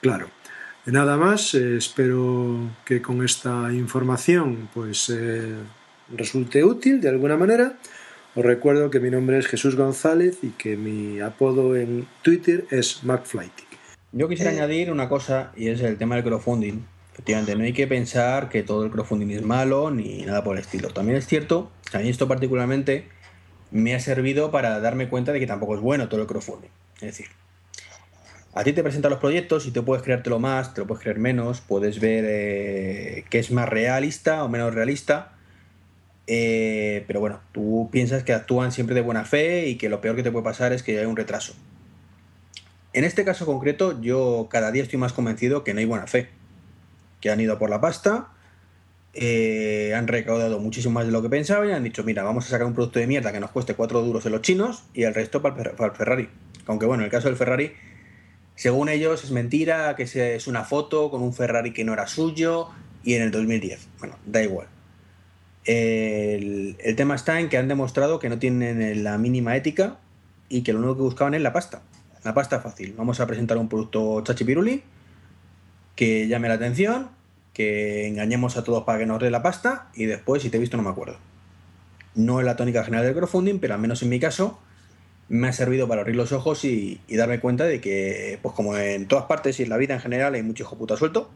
claro. Nada más, eh, espero que con esta información pues eh, resulte útil de alguna manera. Os recuerdo que mi nombre es Jesús González y que mi apodo en Twitter es McFlighty. Yo quisiera eh... añadir una cosa, y es el tema del crowdfunding. Efectivamente, no hay que pensar que todo el crowdfunding es malo ni nada por el estilo. También es cierto, a mí esto particularmente me ha servido para darme cuenta de que tampoco es bueno todo el crowdfunding. Es decir, a ti te presentan los proyectos y tú puedes creértelo más, te lo puedes creer menos, puedes ver eh, qué es más realista o menos realista, eh, pero bueno, tú piensas que actúan siempre de buena fe y que lo peor que te puede pasar es que hay un retraso. En este caso concreto, yo cada día estoy más convencido que no hay buena fe, que han ido a por la pasta, eh, han recaudado muchísimo más de lo que pensaban y han dicho, mira, vamos a sacar un producto de mierda que nos cueste cuatro duros en los chinos y el resto para el, para el Ferrari. Aunque bueno, en el caso del Ferrari, según ellos, es mentira, que es una foto con un Ferrari que no era suyo y en el dos mil diez. Bueno, da igual. El, el tema está en que han demostrado que no tienen la mínima ética y que lo único que buscaban es la pasta. La pasta fácil. Vamos a presentar un producto chachipiruli, que llame la atención, que engañemos a todos para que nos dé la pasta y después, si te he visto, no me acuerdo. No es la tónica general del crowdfunding, pero al menos en mi caso me ha servido para abrir los ojos y, y darme cuenta de que, pues como en todas partes y en la vida en general, hay mucho hijo puta suelto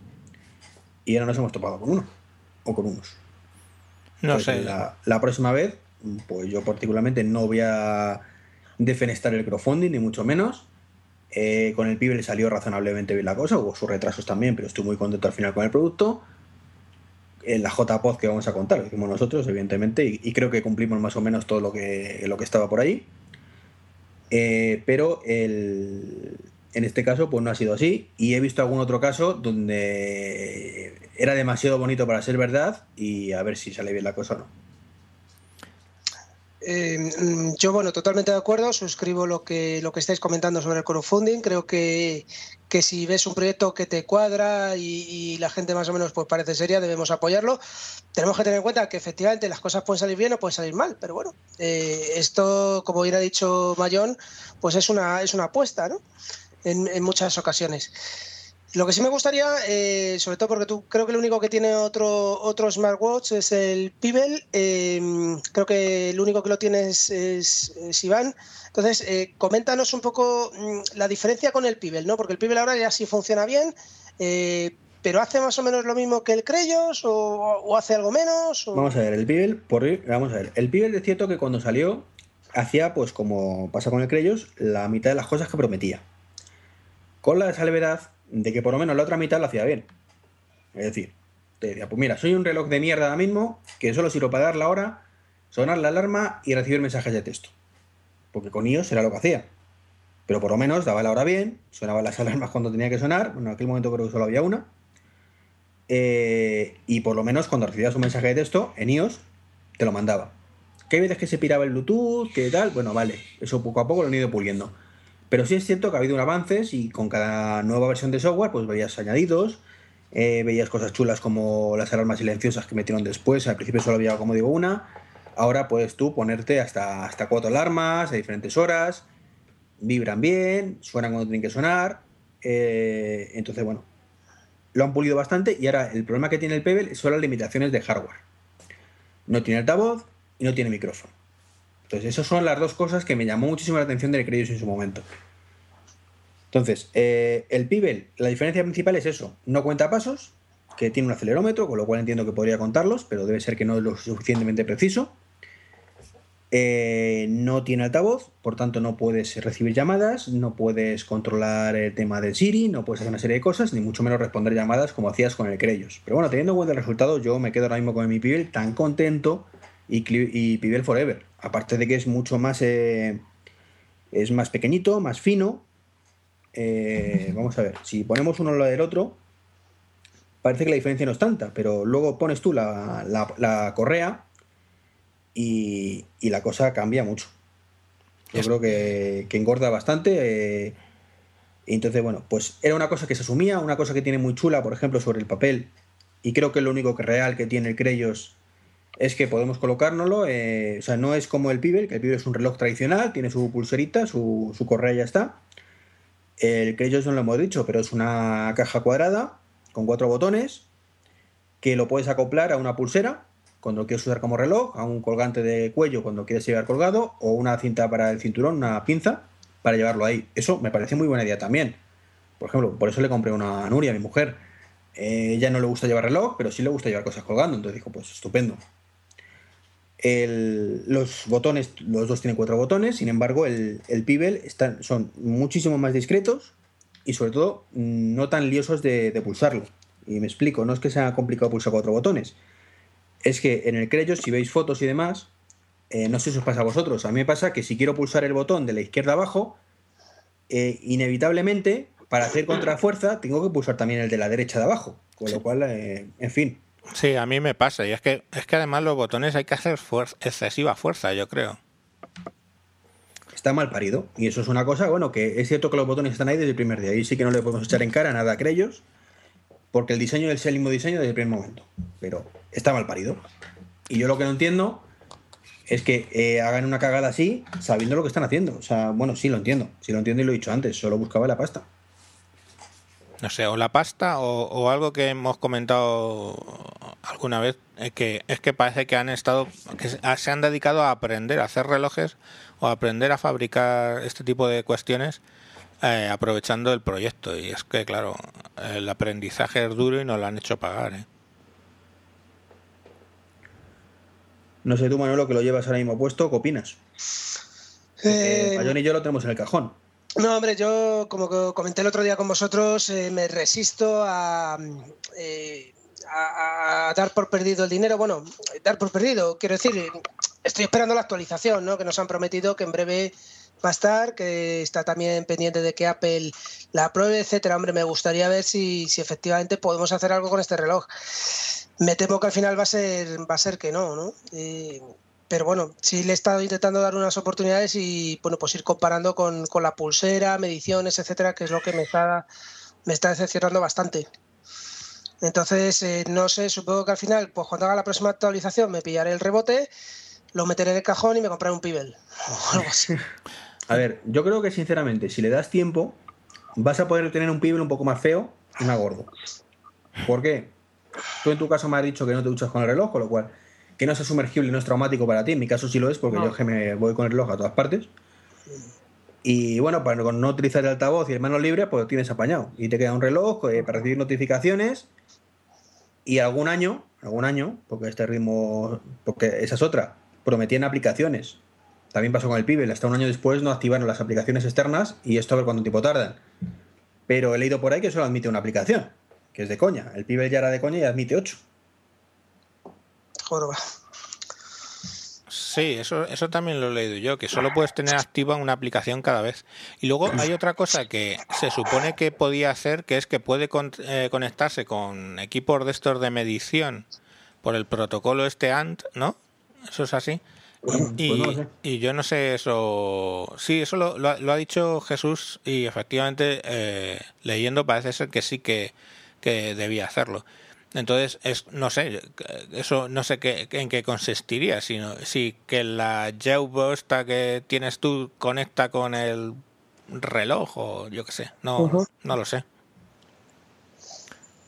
y ahora nos hemos topado con uno o con unos. No sé. La, la próxima vez, pues yo particularmente no voy a defenestrar el crowdfunding, ni mucho menos. Eh, con el pibe le salió razonablemente bien la cosa, hubo sus retrasos también, pero estoy muy contento al final con el producto. En la J-Pod que vamos a contar, lo hicimos nosotros, evidentemente, y, y creo que cumplimos más o menos todo lo que, lo que estaba por ahí. Eh, pero el, en este caso pues no ha sido así, y he visto algún otro caso donde era demasiado bonito para ser verdad, y a ver si sale bien la cosa o no. Eh, yo, bueno, totalmente de acuerdo, suscribo lo que lo que estáis comentando sobre el crowdfunding. Creo que, que si ves un proyecto que te cuadra y, y la gente más o menos pues parece seria, debemos apoyarlo. Tenemos que tener en cuenta que efectivamente las cosas pueden salir bien o pueden salir mal, pero bueno, eh, esto, como bien ha dicho Mayón, pues es una, es una apuesta, ¿no? En, en muchas ocasiones. Lo que sí me gustaría, eh, sobre todo porque tú, creo que el único que tiene otro, otro smartwatch es el Pebble, eh, creo que el único que lo tiene es, es, es Iván. Entonces, eh, coméntanos un poco la diferencia con el Pebble, ¿no? Porque el Pebble ahora ya sí funciona bien, eh, pero ¿hace más o menos lo mismo que el Creyos o, o hace algo menos? O... Vamos a ver, el Pebble, por ir, vamos a ver, el Pebble es cierto que cuando salió hacía, pues como pasa con el Creyos, la mitad de las cosas que prometía. Con la salvedad de que por lo menos la otra mitad la hacía bien. Es decir, Te diría, pues mira, soy un reloj de mierda ahora mismo que solo sirvo para dar la hora, sonar la alarma y recibir mensajes de texto. Porque con iOS era lo que hacía. Pero por lo menos daba la hora bien, sonaban las alarmas cuando tenía que sonar. Bueno, en aquel momento creo que solo había una. Eh, y por lo menos cuando recibías un mensaje de texto en iOS, te lo mandaba. Que hay veces que se piraba el Bluetooth, que tal. Bueno, vale, eso poco a poco lo han ido puliendo. Pero sí es cierto que ha habido un avance y con cada nueva versión de software, pues veías añadidos, eh, veías cosas chulas como las alarmas silenciosas que metieron después. Al principio solo había, como digo, una. Ahora puedes tú ponerte hasta, hasta cuatro alarmas a diferentes horas. Vibran bien, suenan cuando tienen que sonar. Eh, entonces, bueno, lo han pulido bastante y ahora el problema que tiene el Pebble son las limitaciones de hardware. No tiene altavoz y no tiene micrófono. Entonces, esas son las dos cosas que me llamó muchísimo la atención del Creyus en su momento. Entonces, eh, el Pebble, la diferencia principal es eso. No cuenta pasos, que tiene un acelerómetro, con lo cual entiendo que podría contarlos, pero debe ser que no es lo suficientemente preciso. Eh, no tiene altavoz, por tanto no puedes recibir llamadas, no puedes controlar el tema del Siri, no puedes hacer una serie de cosas, ni mucho menos responder llamadas como hacías con el Creyus. Pero bueno, teniendo en cuenta el resultado, yo me quedo ahora mismo con mi Pebble tan contento y, y Pebble Forever. Aparte de que es mucho más, eh, es más pequeñito, más fino. Eh, vamos a ver, si ponemos uno al lado del otro, parece que la diferencia no es tanta, pero luego pones tú la, la, la correa. Y, y la cosa cambia mucho. Yo creo que, que engorda bastante. Eh, entonces, bueno, pues era una cosa que se asumía, una cosa que tiene muy chula, por ejemplo, sobre el papel. Y creo que lo único que real que tiene el Creyus es que podemos colocárnoslo. Eh, o sea, no es como el Pebble, que el Pebble es un reloj tradicional, tiene su pulserita, su, su correa y ya está. El Creyus no lo hemos dicho, pero es una caja cuadrada con cuatro botones que lo puedes acoplar a una pulsera cuando lo quieres usar como reloj, a un colgante de cuello cuando quieres llevar colgado, o una cinta para el cinturón, una pinza, para llevarlo ahí. Eso me parece muy buena idea también. Por ejemplo, por eso le compré una a Nuria, a mi mujer. Eh, ella no le gusta llevar reloj, pero sí le gusta llevar cosas colgando. Entonces dijo, pues estupendo. El, los botones, los dos tienen cuatro botones, sin embargo, el, el Pebble están, son muchísimo más discretos y sobre todo no tan liosos de, de pulsarlo. Y me explico, no es que sea complicado pulsar cuatro botones. Es que en el Creyus, si veis fotos y demás, eh, no sé si os pasa a vosotros, a mí me pasa que si quiero pulsar el botón de la izquierda abajo, eh, inevitablemente, para hacer contrafuerza, tengo que pulsar también el de la derecha de abajo, con lo cual, eh, en fin. Sí, a mí me pasa, y es que es que además los botones hay que hacer fuerza, excesiva fuerza, yo creo. Está mal parido, y eso es una cosa, bueno, que es cierto que los botones están ahí desde el primer día, y sí que no le podemos echar en cara nada a Creyus, porque el diseño es el mismo diseño desde el primer momento, pero está mal parido. Y yo lo que no entiendo es que eh, hagan una cagada así sabiendo lo que están haciendo. O sea, bueno, sí lo entiendo, sí lo entiendo y lo he dicho antes, solo buscaba la pasta. No sé, o la pasta o, o algo que hemos comentado alguna vez, es que, es que parece que han estado, que se han dedicado a aprender a hacer relojes o a aprender a fabricar este tipo de cuestiones. Eh, aprovechando el proyecto, y es que claro, el aprendizaje es duro y nos lo han hecho pagar, ¿eh? No sé tú, Manolo, que lo llevas ahora mismo puesto, ¿qué opinas? Eh... Bayón y yo lo tenemos en el cajón. No, hombre, yo como comenté el otro día con vosotros, eh, me resisto a, eh, a, a dar por perdido el dinero. Bueno, dar por perdido, quiero decir, estoy esperando la actualización, ¿no? Que nos han prometido que en breve va a estar, que está también pendiente de que Apple la apruebe, etcétera. Hombre, me gustaría ver si, si efectivamente podemos hacer algo con este reloj. Me temo que al final va a ser, va a ser que no, ¿no? Eh, pero bueno, sí le he estado intentando dar unas oportunidades y bueno, pues ir comparando con, con la pulsera, mediciones, etcétera, que es lo que me está, me está decepcionando bastante. Entonces, eh, no sé, supongo que al final, pues cuando haga la próxima actualización me pillaré el rebote, lo meteré en el cajón y me compraré un Pebble o algo así. A ver, yo creo que sinceramente, si le das tiempo, vas a poder tener un Pebble un poco más feo y más gordo. ¿Por qué? Tú en tu caso me has dicho que no te duchas con el reloj, con lo cual que no sea sumergible no es traumático para ti. En mi caso sí lo es, porque no. Yo es que me voy con el reloj a todas partes. Y bueno, para no utilizar el altavoz y el manos libres, pues lo tienes apañado. Y te queda un reloj para recibir notificaciones y algún año, algún año, porque este ritmo, porque esa es otra, prometían aplicaciones. También pasó con el Pebble, hasta un año después no activaron las aplicaciones externas y esto a ver cuánto tiempo tardan. Pero he leído por ahí que solo admite una aplicación, que es de coña. El Pebble ya era de coña y admite ocho. forma. Sí, eso, eso también lo he leído yo, que solo puedes tener activa una aplicación cada vez. Y luego hay otra cosa que se supone que podía hacer, que es que puede con, eh, conectarse con equipos de estos de medición por el protocolo este A N T, ¿no? Eso es así. Y, pues no sé. y yo no sé eso... Sí, eso lo, lo, lo ha dicho Jesús y efectivamente eh, leyendo parece ser que sí que, que debía hacerlo. Entonces, es, no sé, eso no sé qué, en qué consistiría, sino si que la Jeubo esta que tienes tú conecta con el reloj o yo qué sé, no, uh-huh. no lo sé.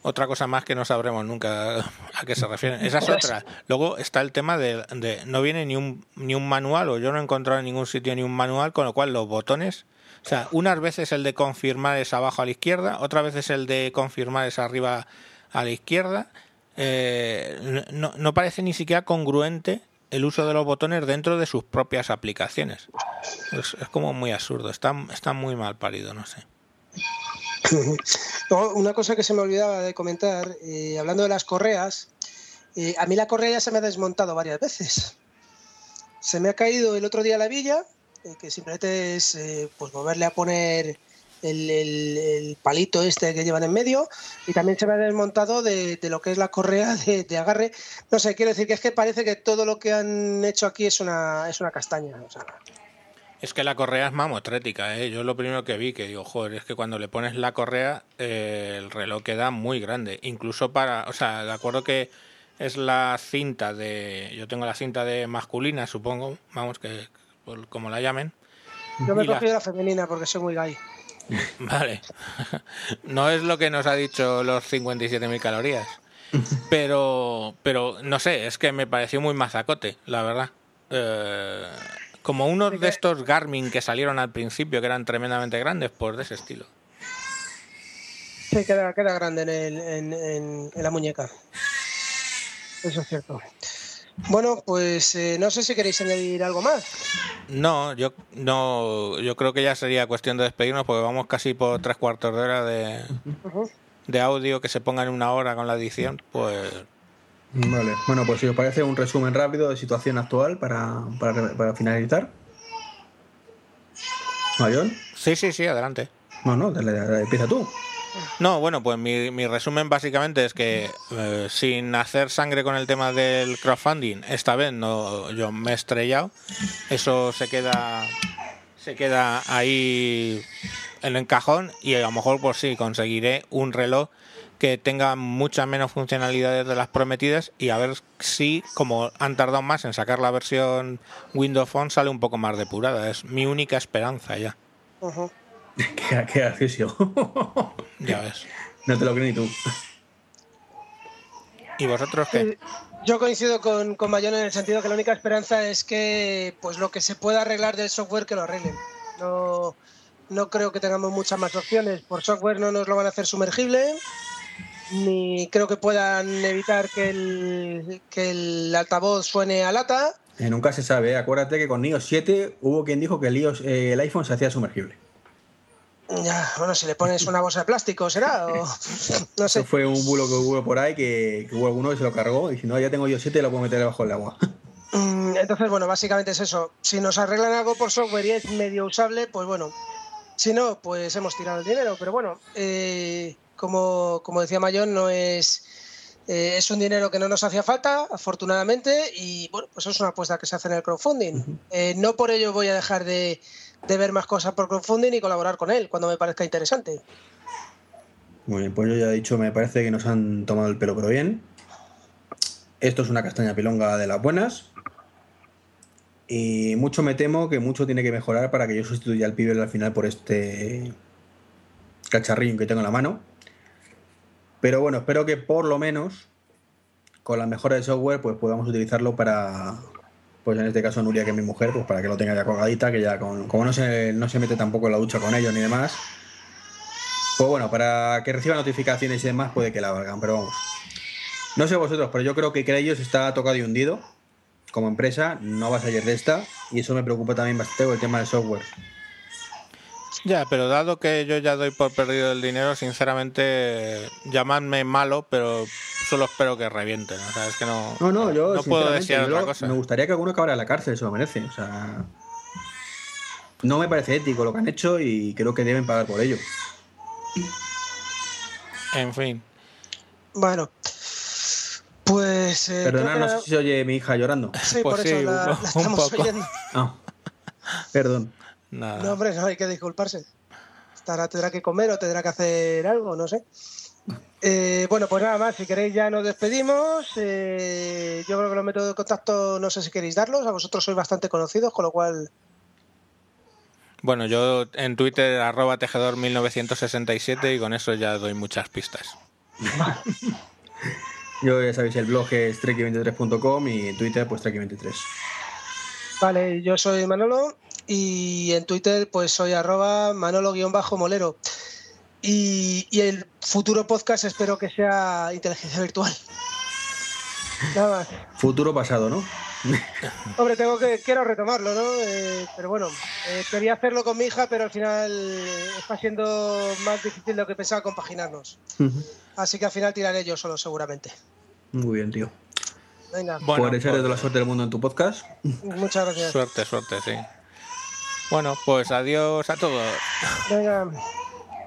Otra cosa más que no sabremos nunca a qué se refieren. Esa es otra. Luego está el tema de, de no viene ni un ni un manual, o yo no he encontrado en ningún sitio ni un manual, con lo cual los botones... O sea, unas veces el de confirmar es abajo a la izquierda, otras veces el de confirmar es arriba a la izquierda. Eh, no, no parece ni siquiera congruente el uso de los botones dentro de sus propias aplicaciones. Es, es como muy absurdo, está, está muy mal parido, no sé. No, una cosa que se me olvidaba de comentar, eh, hablando de las correas, eh, a mí la correa ya se me ha desmontado varias veces. Se me ha caído el otro día la villa, eh, que simplemente es eh, pues volverle a poner... El, el, el palito este que llevan en medio, y también se me ha desmontado de, de lo que es la correa de, de agarre. No sé, quiero decir que es que parece que todo lo que han hecho aquí es una es una castaña. O sea. Es que la correa es mamotrética, ¿eh? Yo es lo primero que vi, que digo, joder, es que cuando le pones la correa eh, el reloj queda muy grande, incluso para, o sea, de acuerdo que es la cinta de, yo tengo la cinta de masculina, supongo, vamos, que como la llamen. Yo me he cogido la... la femenina porque soy muy gay. Vale, no es lo que nos ha dicho los cincuenta y siete mil calorías, pero pero no sé, es que me pareció muy mazacote, la verdad. Eh, como unos de estos Garmin que salieron al principio, que eran tremendamente grandes, pues de ese estilo. Sí, queda, queda grande en, el, en, en, en la muñeca. Eso es cierto. Bueno, pues eh, no sé si queréis añadir algo más. No, yo no, yo creo que ya sería cuestión de despedirnos porque vamos casi por tres cuartos de hora de, uh-huh. de audio que se ponga en una hora con la edición, pues. Vale, bueno, pues si os parece un resumen rápido de situación actual para para, para finalizar. ¿Mayón? Sí, sí, sí, adelante. No, no, dale, dale, empieza tú. No, bueno, pues mi, mi resumen básicamente es que eh, sin hacer sangre con el tema del crowdfunding, esta vez no, yo me he estrellado. Eso se queda, se queda ahí en el cajón y a lo mejor pues sí conseguiré un reloj que tenga muchas menos funcionalidades de las prometidas y a ver si, como han tardado más en sacar la versión Windows Phone, sale un poco más depurada. Es mi única esperanza ya. Ajá. Uh-huh. Qué, qué gracioso. Ya ves. No te lo crees ni tú. ¿Y vosotros qué? Yo coincido con, con Mayón en el sentido que la única esperanza es que pues lo que se pueda arreglar del software, que lo arreglen. No, no creo que tengamos muchas más opciones. Por software no nos lo van a hacer sumergible, ni creo que puedan evitar que el, que el altavoz suene a lata. Eh, nunca se sabe, ¿eh? Acuérdate que con iOS siete hubo quien dijo que el, iOS, eh, el iPhone se hacía sumergible. Ya, bueno, si le pones una bolsa de plástico, ¿será? O... No sé. Eso fue un bulo que hubo por ahí, que, que hubo alguno que se lo cargó y si no, ya tengo yo siete y lo puedo meter debajo del agua. Entonces, bueno, básicamente es eso. Si nos arreglan algo por software y es medio usable, pues bueno. Si no, pues hemos tirado el dinero. Pero bueno, eh, como, como decía Mayón, no es... Eh, es un dinero que no nos hacía falta, afortunadamente, y bueno, pues es una apuesta que se hace en el crowdfunding. Eh, no por ello voy a dejar de, de ver más cosas por crowdfunding y colaborar con él cuando me parezca interesante. Muy bien, pues yo ya he dicho, me parece que nos han tomado el pelo, pero bien. Esto es una castaña pilonga de las buenas. Y mucho me temo que mucho tiene que mejorar para que yo sustituya al pibe al final por este cacharrillo que tengo en la mano. Pero bueno, espero que por lo menos con la mejora del software pues podamos utilizarlo para, pues en este caso Nuria, que es mi mujer, pues para que lo tenga ya colgadita, que ya con, como no se, no se mete tampoco en la ducha con ellos ni demás, pues bueno, para que reciba notificaciones y demás puede que la valgan, pero vamos. No sé vosotros, pero yo creo que Creyos está tocado y hundido como empresa, no va a salir de esta y eso me preocupa también bastante el tema del software. Ya, pero dado que yo ya doy por perdido el dinero, sinceramente, llamadme malo, pero solo espero que revienten. O sea, es que no, no, no, yo, no puedo decir otra cosa. Me gustaría que alguno acabara en la cárcel, se lo merece. O sea, no me parece ético lo que han hecho y creo que deben pagar por ello. En fin. Bueno, pues... Eh, Perdonad, no sé si se oye mi hija llorando. Sí, pues por sí, eso la, un, la estamos oyendo. Ah, perdón. Nada. No, hombre, no hay que disculparse. Estará, tendrá que comer o tendrá que hacer algo, no sé. Eh, bueno, pues nada más, si queréis ya nos despedimos. Eh, yo creo que los métodos de contacto no sé si queréis darlos. A vosotros sois bastante conocidos, con lo cual... Bueno, yo en Twitter, arroba tejedor mil novecientos sesenta y siete, y con eso ya doy muchas pistas. Yo ya sabéis, el blog es treki veintitrés punto com y en Twitter pues treki veintitrés. Vale, yo soy Manolo y en Twitter pues soy arroba manolo-molero. Y, y el futuro podcast espero que sea inteligencia virtual. Nada más. Futuro pasado, ¿no? Hombre, tengo que quiero retomarlo, ¿no? Eh, pero bueno, eh, quería hacerlo con mi hija, pero al final está siendo más difícil de lo que pensaba compaginarnos. Uh-huh. Así que al final tiraré yo solo, seguramente. Muy bien, tío. Venga. Bueno, por echarle toda la suerte del mundo en tu podcast. Muchas gracias. Suerte, suerte, sí. Bueno, pues adiós a todos. Venga.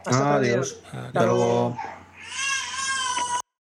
Hasta adiós. Adiós. Hasta luego.